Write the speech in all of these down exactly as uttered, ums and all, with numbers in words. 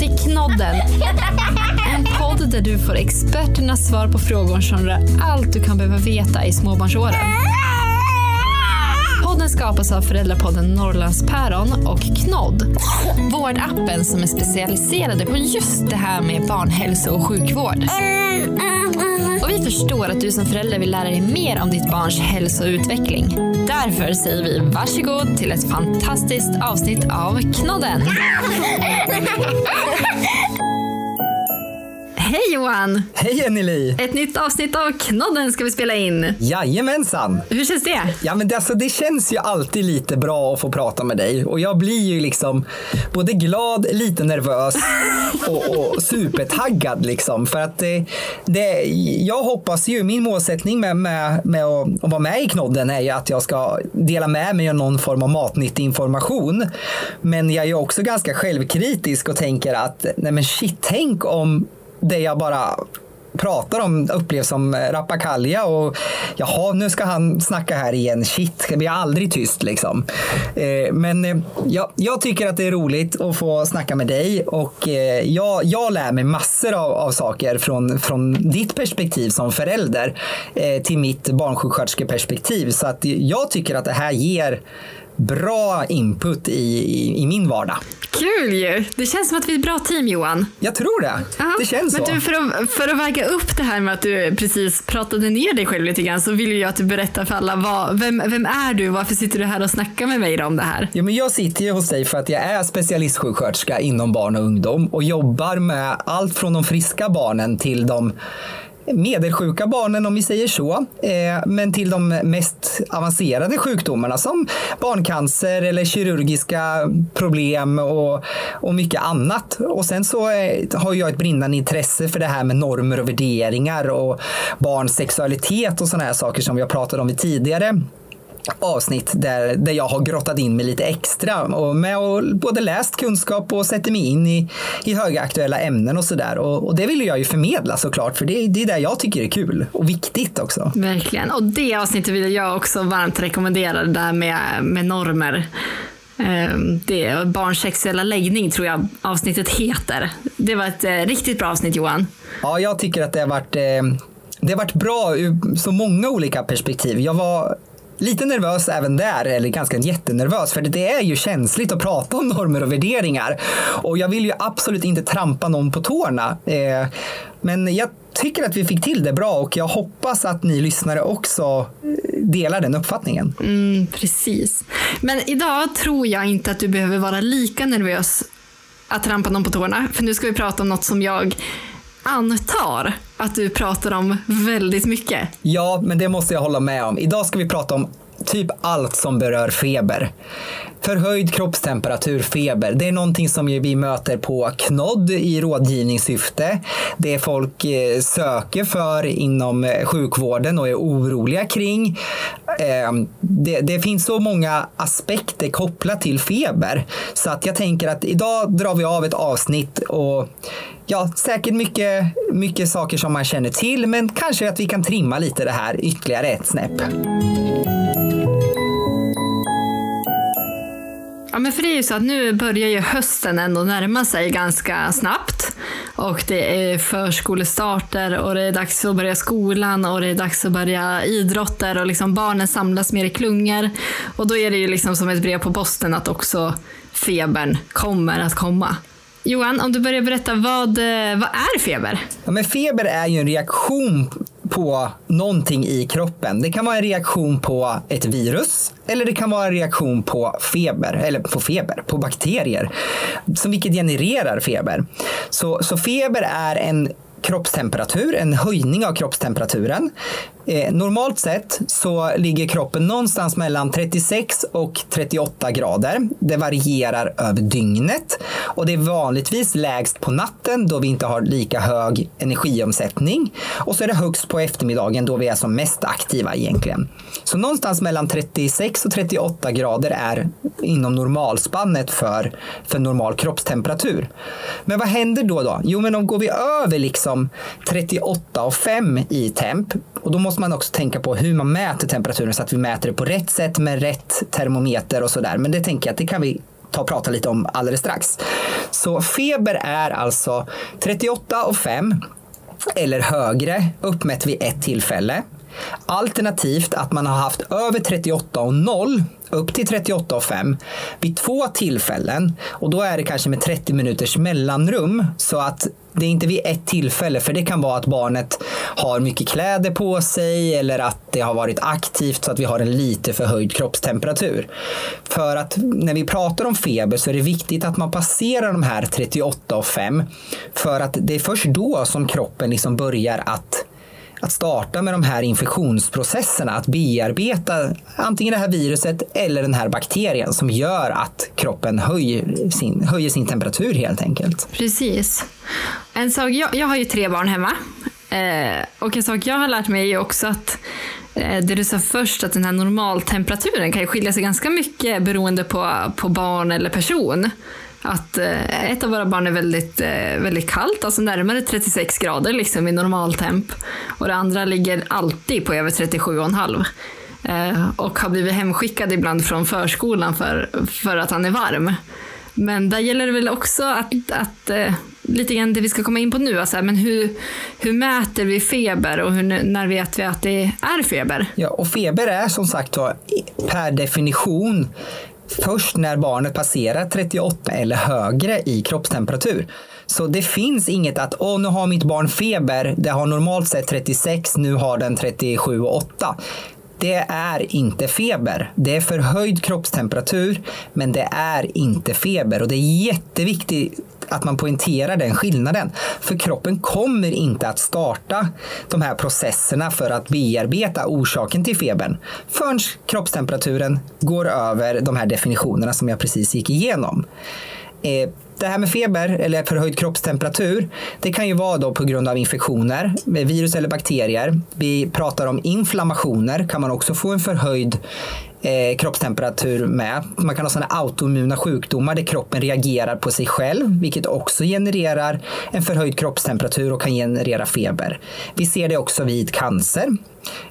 Det Knodden. En podd där du får experternas svar på frågor som rör allt du kan behöva veta i småbarnsåren. Podden skapas av föräldrapodden Norrlands Päron och Knodd Vårdappen, som är specialiserade på just det här med barnhälso och sjukvård. Och vi förstår att du som förälder vill lära dig mer om ditt barns hälsoutveckling. Därför säger vi varsågod till ett fantastiskt avsnitt av Knodden. Hej Johan! Hej Anneli! Ett nytt avsnitt av Knodden ska vi spela in. Jajamensan! Hur känns det? Ja, men det, alltså, det känns ju alltid lite bra att få prata med dig. Och jag blir ju liksom både glad, lite nervös och, och supertaggad liksom. För att det, det, jag hoppas ju, min målsättning med, med, med att, att vara med i Knodden är ju att jag ska dela med mig av någon form av matnyttig information. Men jag är ju också ganska självkritisk och tänker att nej men shit, tänk om det jag bara pratar om upplevs som rappakalja och jaha, nu ska han snacka här igen, shit, det blir aldrig tyst liksom. Eh, men eh, jag, jag tycker att det är roligt att få snacka med dig och eh, jag, jag lär mig massor av, av saker från, från ditt perspektiv som förälder eh, till mitt barnsjuksköterskeperspektiv, så att jag tycker att det här ger bra input i, i, i min vardag. Kul ju! Det känns som att vi är ett bra team, Johan. Jag tror det. Aha. Det känns så. Men du, för att, för att väga upp det här med att du precis pratade ner dig själv lite grann, så vill jag att du berättar för alla, vad, vem, vem är du? Varför sitter du här och snackar med mig om det här? Ja, men jag sitter ju hos dig för att jag är specialistsjuksköterska inom barn och ungdom och jobbar med allt från de friska barnen till de medelsjuka barnen, om vi säger så, eh, men till de mest avancerade sjukdomarna som barncancer eller kirurgiska problem och, och mycket annat. Och sen så eh, har jag ett brinnande intresse för det här med normer och värderingar och barns sexualitet och sådana här saker som vi har pratat om i tidigare avsnitt, där, där jag har grottat in mig lite extra och med och både läst kunskap och sätter mig in i, i högaktuella ämnen och sådär, och, och det vill jag ju förmedla såklart, för det, det är det jag tycker är kul och viktigt också. Verkligen, och det avsnittet vill jag också varmt rekommendera, det där med, med normer. Det, barns sexuella läggning tror jag avsnittet heter. Det var ett riktigt bra avsnitt, Johan. Ja, jag tycker att det har varit, det har varit bra ur så många olika perspektiv. Jag var lite nervös även där, eller ganska jättenervös, för det är ju känsligt att prata om normer och värderingar. Och jag vill ju absolut inte trampa någon på tårna. Eh, men jag tycker att vi fick till det bra och jag hoppas att ni lyssnare också delar den uppfattningen. Mm, precis. Men idag tror jag inte att du behöver vara lika nervös att trampa någon på tårna, för nu ska vi prata om något som jag antar att du pratar om väldigt mycket. Ja, men det måste jag hålla med om. Idag ska vi prata om typ allt som berör feber. Förhöjd kroppstemperatur, feber. Det är någonting som vi möter på Knodd i rådgivningssyfte. Det folk söker för inom sjukvården och är oroliga kring. Det, det finns så många aspekter kopplat till feber. Så att jag tänker att idag drar vi av ett avsnitt och ja, säkert mycket, mycket saker som man känner till, men kanske att vi kan trimma lite det här ytterligare ett snäpp. Ja, men för det är ju så att nu börjar ju hösten ändå närma sig ganska snabbt. Och det är förskolestarter och det är dags att börja skolan och det är dags att börja idrotter och liksom barnen samlas mer i klungor. Och då är det ju liksom som ett brev på posten att också febern kommer att komma. Johan, om du börjar berätta, vad, vad är feber? Ja, men feber är ju en reaktion på någonting i kroppen. Det kan vara en reaktion på ett virus, eller det kan vara en reaktion på feber, eller på feber, på bakterier, som vilket genererar feber. Så, så feber är en kroppstemperatur, en höjning av kroppstemperaturen. Eh, normalt sett så ligger kroppen någonstans mellan trettiosex och trettioåtta grader. Det varierar över dygnet och det är vanligtvis lägst på natten då vi inte har lika hög energiomsättning, och så är det högst på eftermiddagen då vi är som mest aktiva egentligen. Så någonstans mellan trettiosex och trettioåtta grader är inom normalspannet för, för normal kroppstemperatur. Men vad händer då då? Jo, men om går vi över liksom trettioåtta och fem i temp, och då måste man också tänka på hur man mäter temperaturen så att vi mäter det på rätt sätt med rätt termometer och sådär. Men det tänker jag att det kan vi ta och prata lite om alldeles strax. Så feber är alltså trettioåtta och fem eller högre uppmätt vid ett tillfälle. Alternativt att man har haft över trettioåtta och noll upp till trettioåtta och fem vid två tillfällen, och då är det kanske med trettio minuters mellanrum, så att det är inte vid ett tillfälle, för det kan vara att barnet har mycket kläder på sig eller att det har varit aktivt så att vi har en lite förhöjd kroppstemperatur. För att när vi pratar om feber så är det viktigt att man passerar de här trettioåtta och fem, för att det är först då som kroppen liksom börjar att Att starta med de här infektionsprocesserna, att bearbeta antingen det här viruset eller den här bakterien som gör att kroppen höjer sin, höjer sin temperatur helt enkelt. Precis. En sak, jag, jag har ju tre barn hemma eh, och en sak jag har lärt mig är också att eh, det du sa först, att den här normaltemperaturen kan ju skilja sig ganska mycket beroende på, på barn eller person. Att eh, ett av våra barn är väldigt, eh, väldigt kallt, alltså närmare trettiosex grader liksom i normaltemp. Och det andra ligger alltid på över trettiosju komma fem. Eh, och har blivit hemskickad ibland från förskolan för, för att han är varm. Men där gäller det väl också att, att eh, lite grann det vi ska komma in på nu, alltså, men hur, hur mäter vi feber och hur, när vet vi att det är feber? Ja, och feber är som sagt då, per definition först när barnet passerar trettioåtta eller högre i kroppstemperatur. Så det finns inget att, åh nu har mitt barn feber, det har normalt sett trettiosex, nu har den trettiosju komma åtta. Det är inte feber. Det är förhöjd kroppstemperatur, men det är inte feber. Och det är jätteviktigt att man poängterar den skillnaden. För kroppen kommer inte att starta de här processerna för att bearbeta orsaken till febern förrän kroppstemperaturen går över de här definitionerna som jag precis gick igenom. Eh, Det här med feber eller förhöjd kroppstemperatur, det kan ju vara då på grund av infektioner, virus eller bakterier. Vi pratar om inflammationer, kan man också få en förhöjd eh, kroppstemperatur med. Man kan ha sådana autoimmuna sjukdomar där kroppen reagerar på sig själv, vilket också genererar en förhöjd kroppstemperatur och kan generera feber. Vi ser det också vid cancer.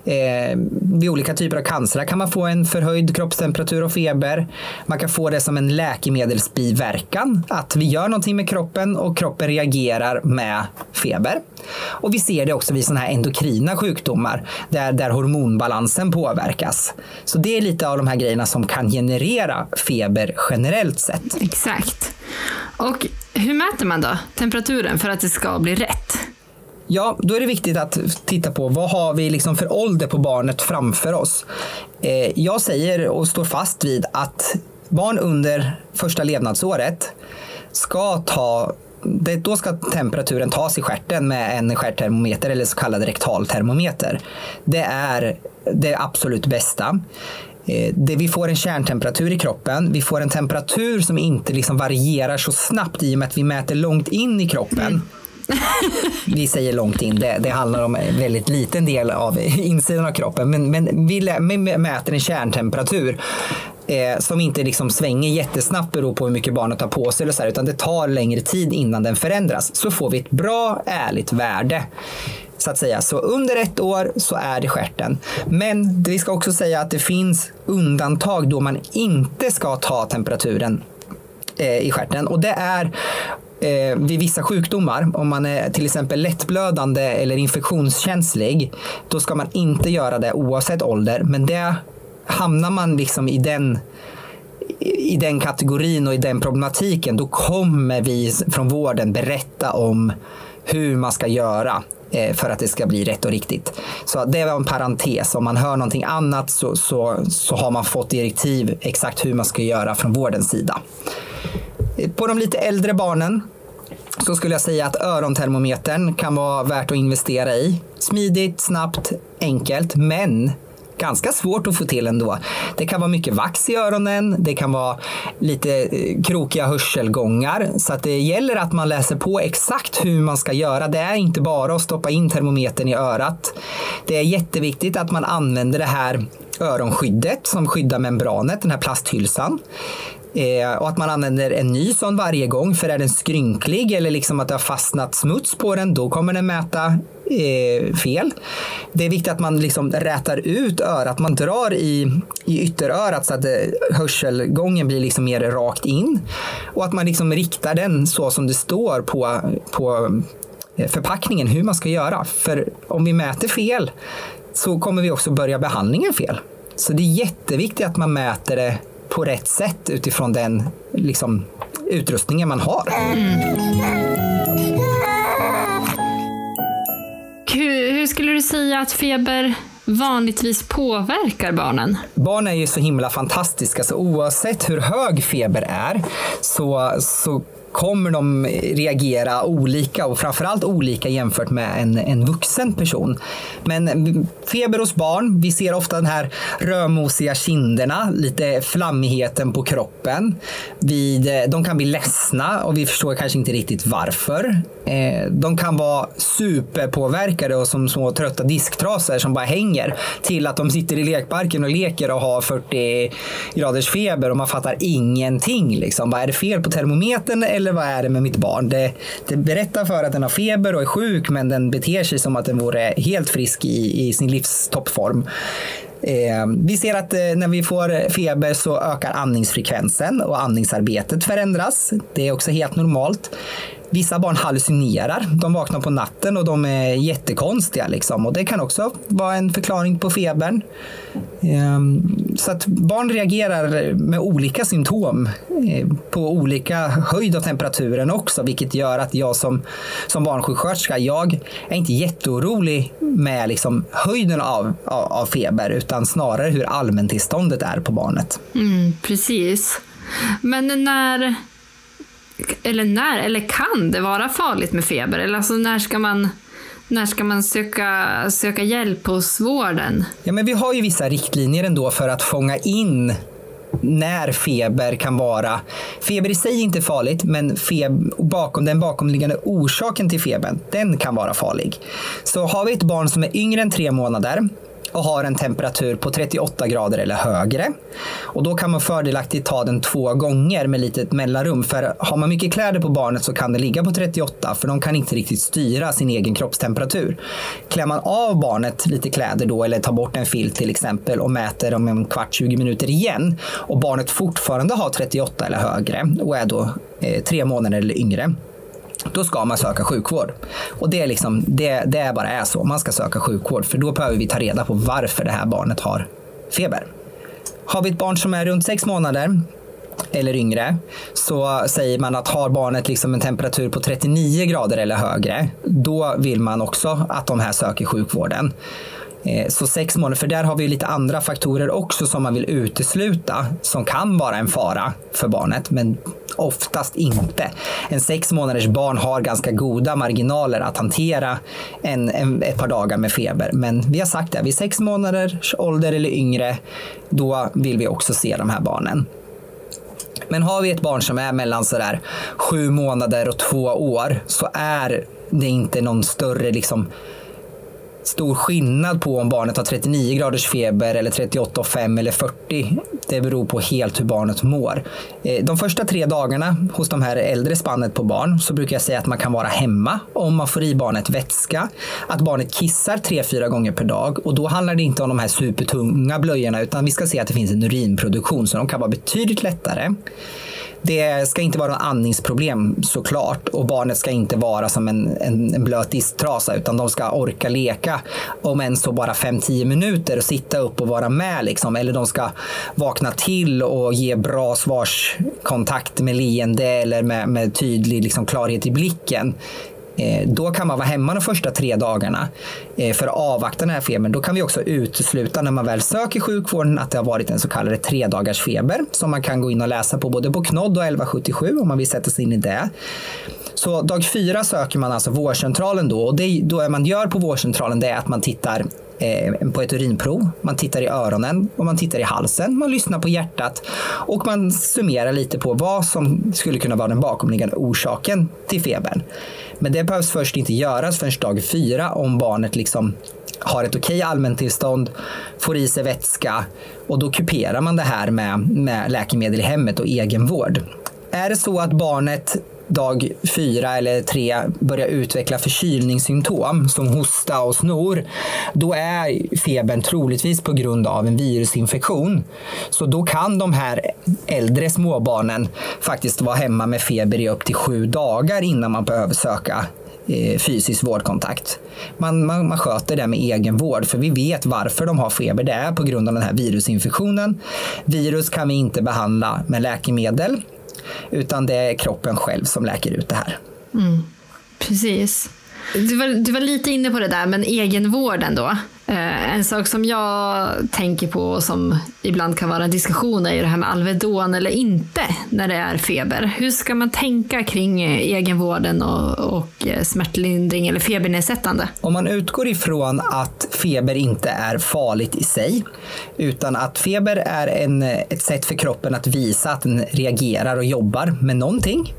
Eh, vid olika typer av cancer kan man få en förhöjd kroppstemperatur och feber. Man kan få det som en läkemedelsbiverkan, att vi gör någonting med kroppen och kroppen reagerar med feber. Och vi ser det också vid sådana här endokrina sjukdomar där, där hormonbalansen påverkas. Så det är lite av de här grejerna som kan generera feber generellt sett. Exakt. Och hur mäter man då temperaturen för att det ska bli rätt? Ja, då är det viktigt att titta på vad har vi liksom för ålder på barnet framför oss. Eh, jag säger och står fast vid att barn under första levnadsåret ska ta, det, då ska temperaturen tas i stjärten med en stjärttermometer eller så kallad rektaltermometer. Det är det absolut bästa. Det, vi får en kärntemperatur i kroppen. Vi får en temperatur som inte liksom varierar så snabbt i och med att vi mäter långt in i kroppen. Mm. Vi säger långt in, det, det handlar om en väldigt liten del av insidan av kroppen, men, men vi mäter en kärntemperatur eh, som inte liksom svänger jättesnabbt beroende på hur mycket barnet tar på sig eller så här, utan det tar längre tid innan den förändras, så får vi ett bra, ärligt värde så att säga. Så under ett år så är det stjärten. Men vi ska också säga att det finns undantag då man inte ska ta temperaturen eh, i stjärten, och det är Eh, vid vissa sjukdomar, om man är till exempel lättblödande eller infektionskänslig, då ska man inte göra det oavsett ålder, men det hamnar man liksom i den i den kategorin och i den problematiken, då kommer vi från vården berätta om hur man ska göra eh, för att det ska bli rätt och riktigt. Så det var en parentes, om man hör någonting annat så, så, så har man fått direktiv exakt hur man ska göra från vårdens sida. På de lite äldre barnen så skulle jag säga att örontermometern kan vara värt att investera i. Smidigt, snabbt, enkelt, men ganska svårt att få till ändå. Det kan vara mycket vax i öronen, det kan vara lite krokiga hörselgångar, så att det gäller att man läser på exakt hur man ska göra. Det är inte bara att stoppa in termometern i örat. Det är jätteviktigt att man använder det här öronskyddet som skyddar membranet, den här plasthylsan. Eh, och att man använder en ny sån varje gång, för är den skrynklig eller liksom att det har fastnat smuts på den, då kommer den mäta eh, fel. Det är viktigt att man liksom rätar ut örat, man drar i, i ytterörat så att eh, hörselgången blir liksom mer rakt in, och att man liksom riktar den så som det står på, på förpackningen hur man ska göra. För om vi mäter fel så kommer vi också börja behandlingen fel. Så det är jätteviktigt att man mäter det på rätt sätt utifrån den liksom, utrustningen man har. Mm. Hur, hur skulle du säga att feber vanligtvis påverkar barnen? Barn är ju så himla fantastiska, så oavsett hur hög feber är så, så kommer de reagera olika, och framförallt olika jämfört med en, en vuxen person. Men feber hos barn, vi ser ofta den här rödmosiga kinderna, lite flammigheten på kroppen. Vid, de kan bli ledsna och vi förstår kanske inte riktigt varför. De kan vara superpåverkade och som små trötta disktrasor som bara hänger, till att de sitter i lekparken och leker och har fyrtio graders feber och man fattar ingenting. Liksom. Vad är det fel på termometern? Eller vad är det med mitt barn? Det, det berättar för att den har feber och är sjuk, men den beter sig som att den vore helt frisk i, i sin livstoppform. Eh, vi ser att eh, när vi får feber så ökar andningsfrekvensen och andningsarbetet förändras. Det är också helt normalt. Vissa barn hallucinerar. De vaknar på natten och de är jättekonstiga. Liksom. Och det kan också vara en förklaring på febern. Så att barn reagerar med olika symptom på olika höjd av temperaturen också. Vilket gör att jag som, som barnsjuksköterska, jag är inte jätteorolig med liksom höjden av, av, av feber. Utan snarare hur allmäntillståndet är på barnet. Mm, precis. Men när... Eller när, eller kan det vara farligt med feber? Eller alltså när ska man, när ska man söka, söka hjälp hos vården? Ja, men vi har ju vissa riktlinjer ändå för att fånga in när feber kan vara. Feber i sig är inte farligt, men feb- bakom den bakomliggande orsaken till febern, den kan vara farlig. Så har vi ett barn som är yngre än tre månader och har en temperatur på trettioåtta grader eller högre. Och då kan man fördelaktigt ta den två gånger med litet mellanrum. För har man mycket kläder på barnet så kan det ligga på trettioåtta, för de kan inte riktigt styra sin egen kroppstemperatur. Klär man av barnet lite kläder då, eller tar bort en filt till exempel och mäter om en kvart, tjugo minuter igen, och barnet fortfarande har trettioåtta eller högre och är då eh, tre månader eller yngre, då ska man söka sjukvård. Och det är liksom, det, det bara är så. Man ska söka sjukvård, för då behöver vi ta reda på varför det här barnet har feber. Har vi ett barn som är runt sex månader eller yngre, så säger man att har barnet liksom en temperatur på trettionio grader eller högre, då vill man också att de här söker sjukvården. Så sex månader, för där har vi lite andra faktorer också som man vill utesluta som kan vara en fara för barnet, men oftast inte. En sex månaders barn har ganska goda marginaler att hantera en, en, ett par dagar med feber. Men vi har sagt att vid sex månaders ålder eller yngre, då vill vi också se de här barnen. Men har vi ett barn som är mellan sådär sju månader och två år, så är det inte någon större liksom... stor skillnad på om barnet har trettionio graders feber eller trettioåtta komma fem eller fyrtio. Det beror på helt hur barnet mår. De första tre dagarna hos de här äldre spannet på barn, så brukar jag säga att man kan vara hemma om man får i barnet vätska. Att barnet kissar tre till fyra gånger per dag, och då handlar det inte om de här supertunga blöjorna, utan vi ska se att det finns en urinproduktion, så de kan vara betydligt lättare. Det ska inte vara något andningsproblem såklart, och barnet ska inte vara som en, en, en blöt disktrasa, utan de ska orka leka om än så bara fem till tio minuter och sitta upp och vara med liksom. Eller de ska vakna till och ge bra svarskontakt med leende eller med, med tydlig liksom, klarhet i blicken. Då kan man vara hemma de första tre dagarna för att avvakta den här febern. Då kan vi också utesluta när man väl söker sjukvården att det har varit en så kallad tre dagars feber, som man kan gå in och läsa på både på Knodd och elva sjuttiosju om man vill sätta sig in i det. Så dag fyra söker man alltså vårdcentralen då, och det då man gör på vårdcentralen det är att man tittar på ett urinprov, man tittar i öronen och man tittar i halsen, man lyssnar på hjärtat och man summerar lite på vad som skulle kunna vara den bakomliggande orsaken till febern. Men det behövs först inte göras förrän dag fyra om barnet liksom har ett okej allmäntillstånd, får i sig vätska, och då kuperar man det här med, med läkemedel i hemmet och egenvård. Är det så att barnet dag fyra eller tre börjar utveckla förkylningssymptom som hosta och snor, då är febern troligtvis på grund av en virusinfektion. Så då kan de här äldre småbarnen faktiskt vara hemma med feber i upp till sju dagar innan man behöver söka fysisk vårdkontakt. Man, man, man sköter det med egen vård, för vi vet varför de har feber. Det är på grund av den här virusinfektionen. Virus kan vi inte behandla med läkemedel, utan det är kroppen själv som läker ut det här. Mm, precis. Du var, du var lite inne på det där, men egenvården då. Eh, en sak som jag tänker på och som ibland kan vara en diskussion är ju det här med Alvedon eller inte när det är feber. Hur ska man tänka kring egenvården och, och smärtlindring eller febernedsättande? Om man utgår ifrån att feber inte är farligt i sig, utan att feber är en, ett sätt för kroppen att visa att den reagerar och jobbar med någonting.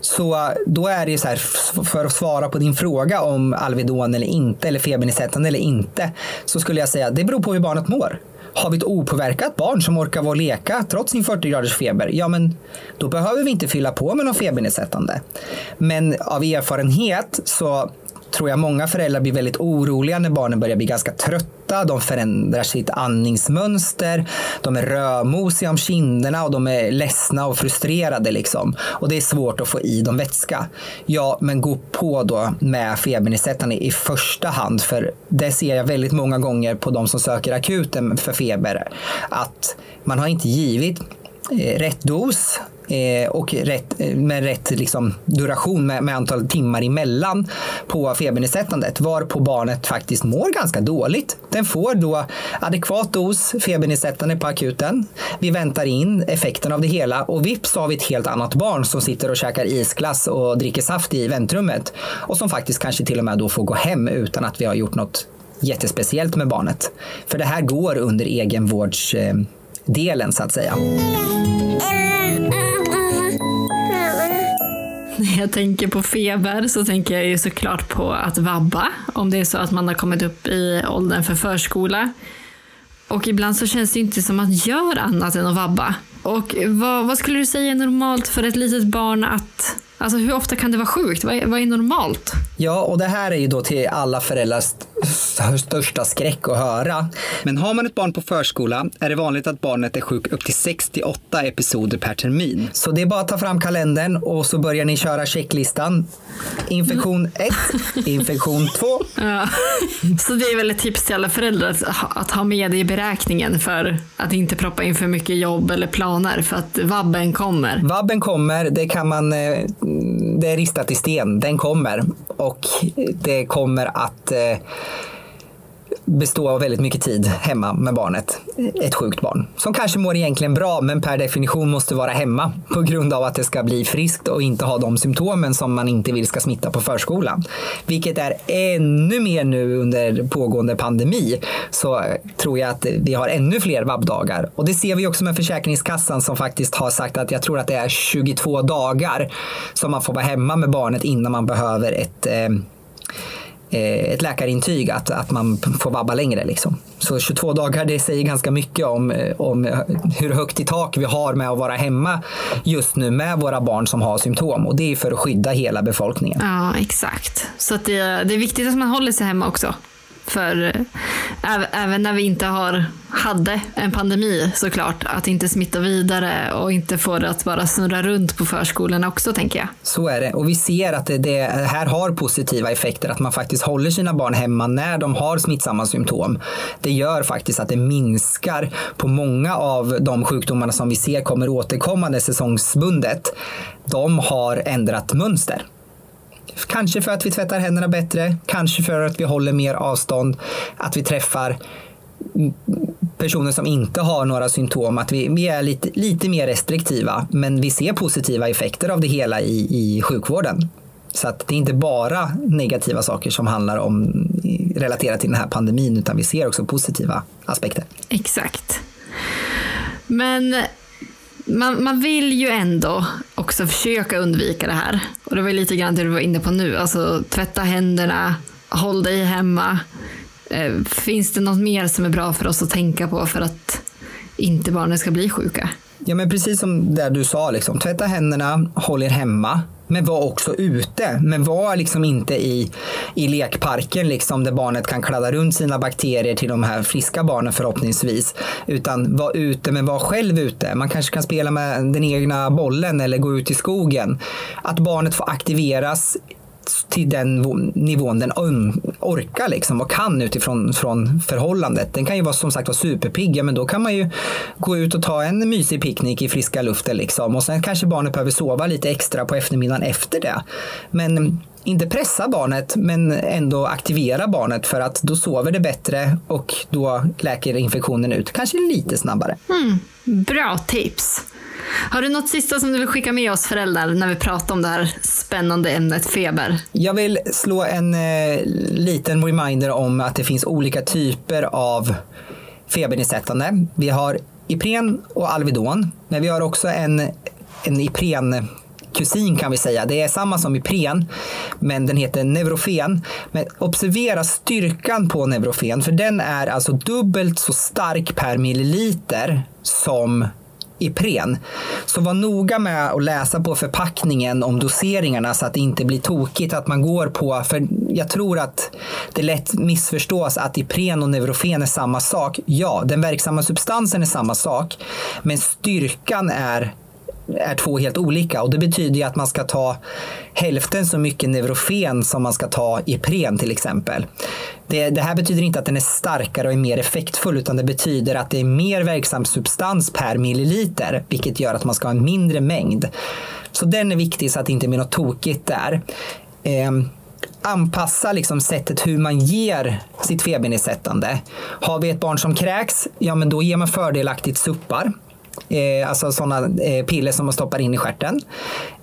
Så då är det så här, för att svara på din fråga om Alvedon eller inte, eller febernedsättande eller inte, så skulle jag säga att det beror på hur barnet mår. Har vi ett opåverkat barn som orkar vara och leka trots sin fyrtio graders feber, ja men då behöver vi inte fylla på med någon febernedsättande. Men av erfarenhet så tror jag många föräldrar blir väldigt oroliga när barnen börjar bli ganska trötta, de förändrar sitt andningsmönster, de är rödmosiga om kinderna och de är ledsna och frustrerade liksom. Och det är svårt att få i dem vätska. Ja, men gå på då med febernedsättande i första hand, för det ser jag väldigt många gånger på de som söker akuten för feber, att man har inte givit rätt dos och rätt, med rätt liksom duration med, med antal timmar emellan på febernedsättandet, varpå barnet faktiskt mår ganska dåligt. Den får då adekvat dos febernedsättande på akuten. Vi väntar in effekten av det hela och vips har vi ett helt annat barn som sitter och käkar isglass och dricker saft i väntrummet och som faktiskt kanske till och med då får gå hem utan att vi har gjort något jättespeciellt med barnet. För det här går under egenvårdsdelen så att säga. När jag tänker på feber så tänker jag ju såklart på att vabba, om det är så att man har kommit upp i åldern för förskola. Och ibland så känns det ju inte som att göra annat än att vabba. Och vad, vad skulle du säga är normalt för ett litet barn att... Alltså hur ofta kan det vara sjukt? Vad är, vad är normalt? Ja, och det här är ju då till alla föräldrars st- största skräck att höra. Men har man ett barn på förskola är det vanligt att barnet är sjuk upp till sextioåtta episoder per termin. Så det är bara att ta fram kalendern och så börjar ni köra checklistan. Infektion ett, infektion två. Ja. Så det är väl ett tips till alla föräldrar att ha, att ha med det i beräkningen för att inte proppa in för mycket jobb eller planer, för att vabben kommer. Vabben kommer, det kan man... Eh, det är ristat i sten, den kommer och det kommer att bestå av väldigt mycket tid hemma med barnet, ett sjukt barn som kanske mår egentligen bra men per definition måste vara hemma på grund av att det ska bli friskt och inte ha de symptomen som man inte vill ska smitta på förskolan, vilket är ännu mer nu under pågående pandemi. Så tror jag att vi har ännu fler vabbdagar och det ser vi också med Försäkringskassan som faktiskt har sagt att jag tror att det är tjugotvå dagar som man får vara hemma med barnet innan man behöver ett eh, ett läkarintyg att, att man får vabba längre liksom. Så tjugotvå dagar, det säger ganska mycket om, om hur högt i tak vi har med att vara hemma just nu med våra barn som har symptom, och det är för att skydda hela befolkningen. Ja, exakt. Så att det, det är viktigt att man håller sig hemma också. För äv, även när vi inte har hade en pandemi såklart, att inte smitta vidare och inte få det att bara snurra runt på förskolorna också, tänker jag. Så är det, och vi ser att det, det här har positiva effekter, att man faktiskt håller sina barn hemma när de har smittsamma symptom. Det gör faktiskt att det minskar på många av de sjukdomarna som vi ser kommer återkommande säsongsbundet. De har ändrat mönster. Kanske för att vi tvättar händerna bättre, kanske för att vi håller mer avstånd, att vi träffar personer som inte har några symptom, att vi, vi är lite, lite mer restriktiva, men vi ser positiva effekter av det hela i, i sjukvården. Så att det är inte bara negativa saker som handlar om relaterat till den här pandemin, utan vi ser också positiva aspekter. Exakt. Men... Man, man vill ju ändå också försöka undvika det här. Och det var lite grann det du var inne på nu. Alltså tvätta händerna, håll dig hemma. Eh, finns det något mer som är bra för oss att tänka på för att inte barnen ska bli sjuka? Ja, men precis som där du sa, liksom, tvätta händerna, håll er hemma. men var också ute, men var liksom inte i, i lekparken liksom, där barnet kan kladda runt sina bakterier till de här friska barnen förhoppningsvis, utan var ute, men var själv ute. Man kanske kan spela med den egna bollen eller gå ut i skogen. Att barnet får aktiveras till den nivån den orkar liksom och kan utifrån från förhållandet. Den kan ju vara, som sagt, vara superpigga, men då kan man ju gå ut och ta en mysig picknick i friska luften liksom, och sen kanske barnet behöver sova lite extra på eftermiddagen efter det. Men inte pressa barnet, men ändå aktivera barnet, för att då sover det bättre och då läker infektionen ut kanske lite snabbare. Mm, bra tips. Har du något sista som du vill skicka med oss föräldrar när vi pratar om det här spännande ämnet feber? Jag vill slå en eh, liten reminder om att det finns olika typer av febernedsättande. Vi har Ipren och Alvedon, men vi har också en, en Ipren kusin kan vi säga. Det är samma som Ipren, men den heter Neurofen. Men observera styrkan på Neurofen, för den är alltså dubbelt så stark per milliliter som Ipren. Så var noga med att läsa på förpackningen om doseringarna, så att det inte blir tokigt att man går på, för jag tror att det lätt missförstås att Ipren och Neurofen är samma sak. Ja, den verksamma substansen är samma sak, men styrkan är är två helt olika, och det betyder ju att man ska ta hälften så mycket Neurofen som man ska ta Ipren till exempel. Det, det här betyder inte att den är starkare och är mer effektfull, utan det betyder att det är mer verksam substans per milliliter, vilket gör att man ska ha en mindre mängd. Så den är viktig, så att det inte blir något tokigt där. Eh, anpassa liksom sättet hur man ger sitt febernedsättande. Har vi ett barn som kräks, ja men då ger man fördelaktigt suppar. Eh, alltså sådana eh, piller som man stoppar in i stjärten.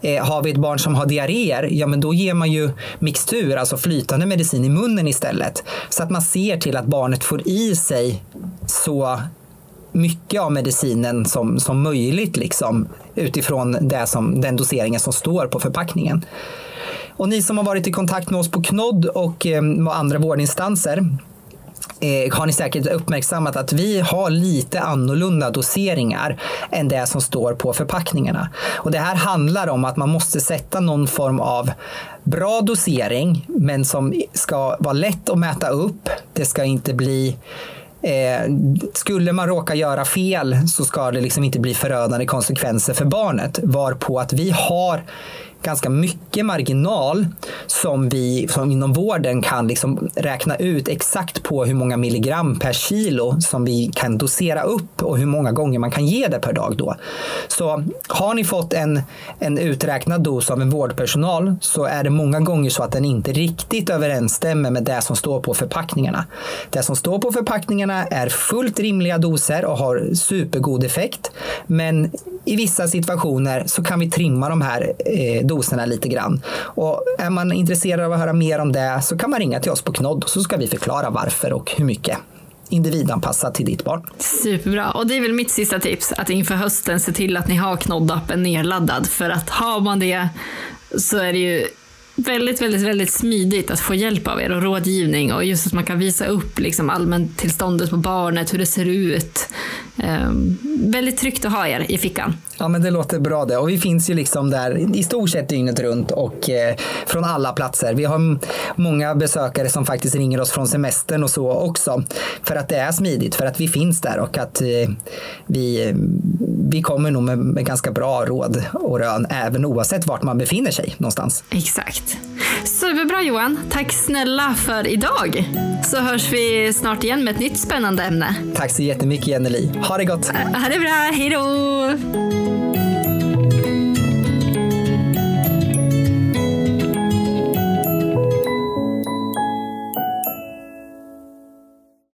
Eh, har vi ett barn som har diarréer, ja men då ger man ju mixtur, alltså flytande medicin i munnen istället. Så att man ser till att barnet får i sig så mycket av medicinen som, som möjligt liksom, utifrån det som, den doseringen som står på förpackningen. Och ni som har varit i kontakt med oss på Knodd och eh, med andra vårdinstanser, har ni säkert uppmärksammat att vi har lite annorlunda doseringar än det som står på förpackningarna. Och det här handlar om att man måste sätta någon form av bra dosering, men som ska vara lätt att mäta upp. Det ska inte bli... Eh, skulle man råka göra fel, så ska det liksom inte bli förödande konsekvenser för barnet. Varpå att vi har ganska mycket marginal som vi som inom vården kan liksom räkna ut exakt på hur många milligram per kilo som vi kan dosera upp och hur många gånger man kan ge det per dag då. Så har ni fått en, en uträknad dos av en vårdpersonal, så är det många gånger så att den inte riktigt överensstämmer med det som står på förpackningarna. Det som står på förpackningarna är fullt rimliga doser och har supergod effekt, men i vissa situationer så kan vi trimma de här eh, doserna lite grann. Och är man intresserad av att höra mer om det, så kan man ringa till oss på Knodd, och så ska vi förklara varför och hur mycket. Individanpassat till ditt barn. Superbra. Och det är väl mitt sista tips, att inför hösten se till att ni har Knodd-appen nedladdad. För att har man det, så är det ju väldigt, väldigt, väldigt smidigt att få hjälp av er och rådgivning. Och just att man kan visa upp liksom allmäntillståndet på barnet, hur det ser ut. Ehm, väldigt tryggt att ha er i fickan. Ja, men det låter bra det. Och vi finns ju liksom där i stort sett dygnet runt och eh, från alla platser. Vi har många besökare som faktiskt ringer oss från semestern och så också. För att det är smidigt, för att vi finns där, och att eh, vi, vi kommer nog med, med ganska bra råd och rön, även oavsett vart man befinner sig någonstans. Exakt. Superbra Johan. Tack snälla för idag. Så hörs vi snart igen med ett nytt spännande ämne. Tack så jättemycket Jenny Li. Ha det gott. Ha det bra. Hej då.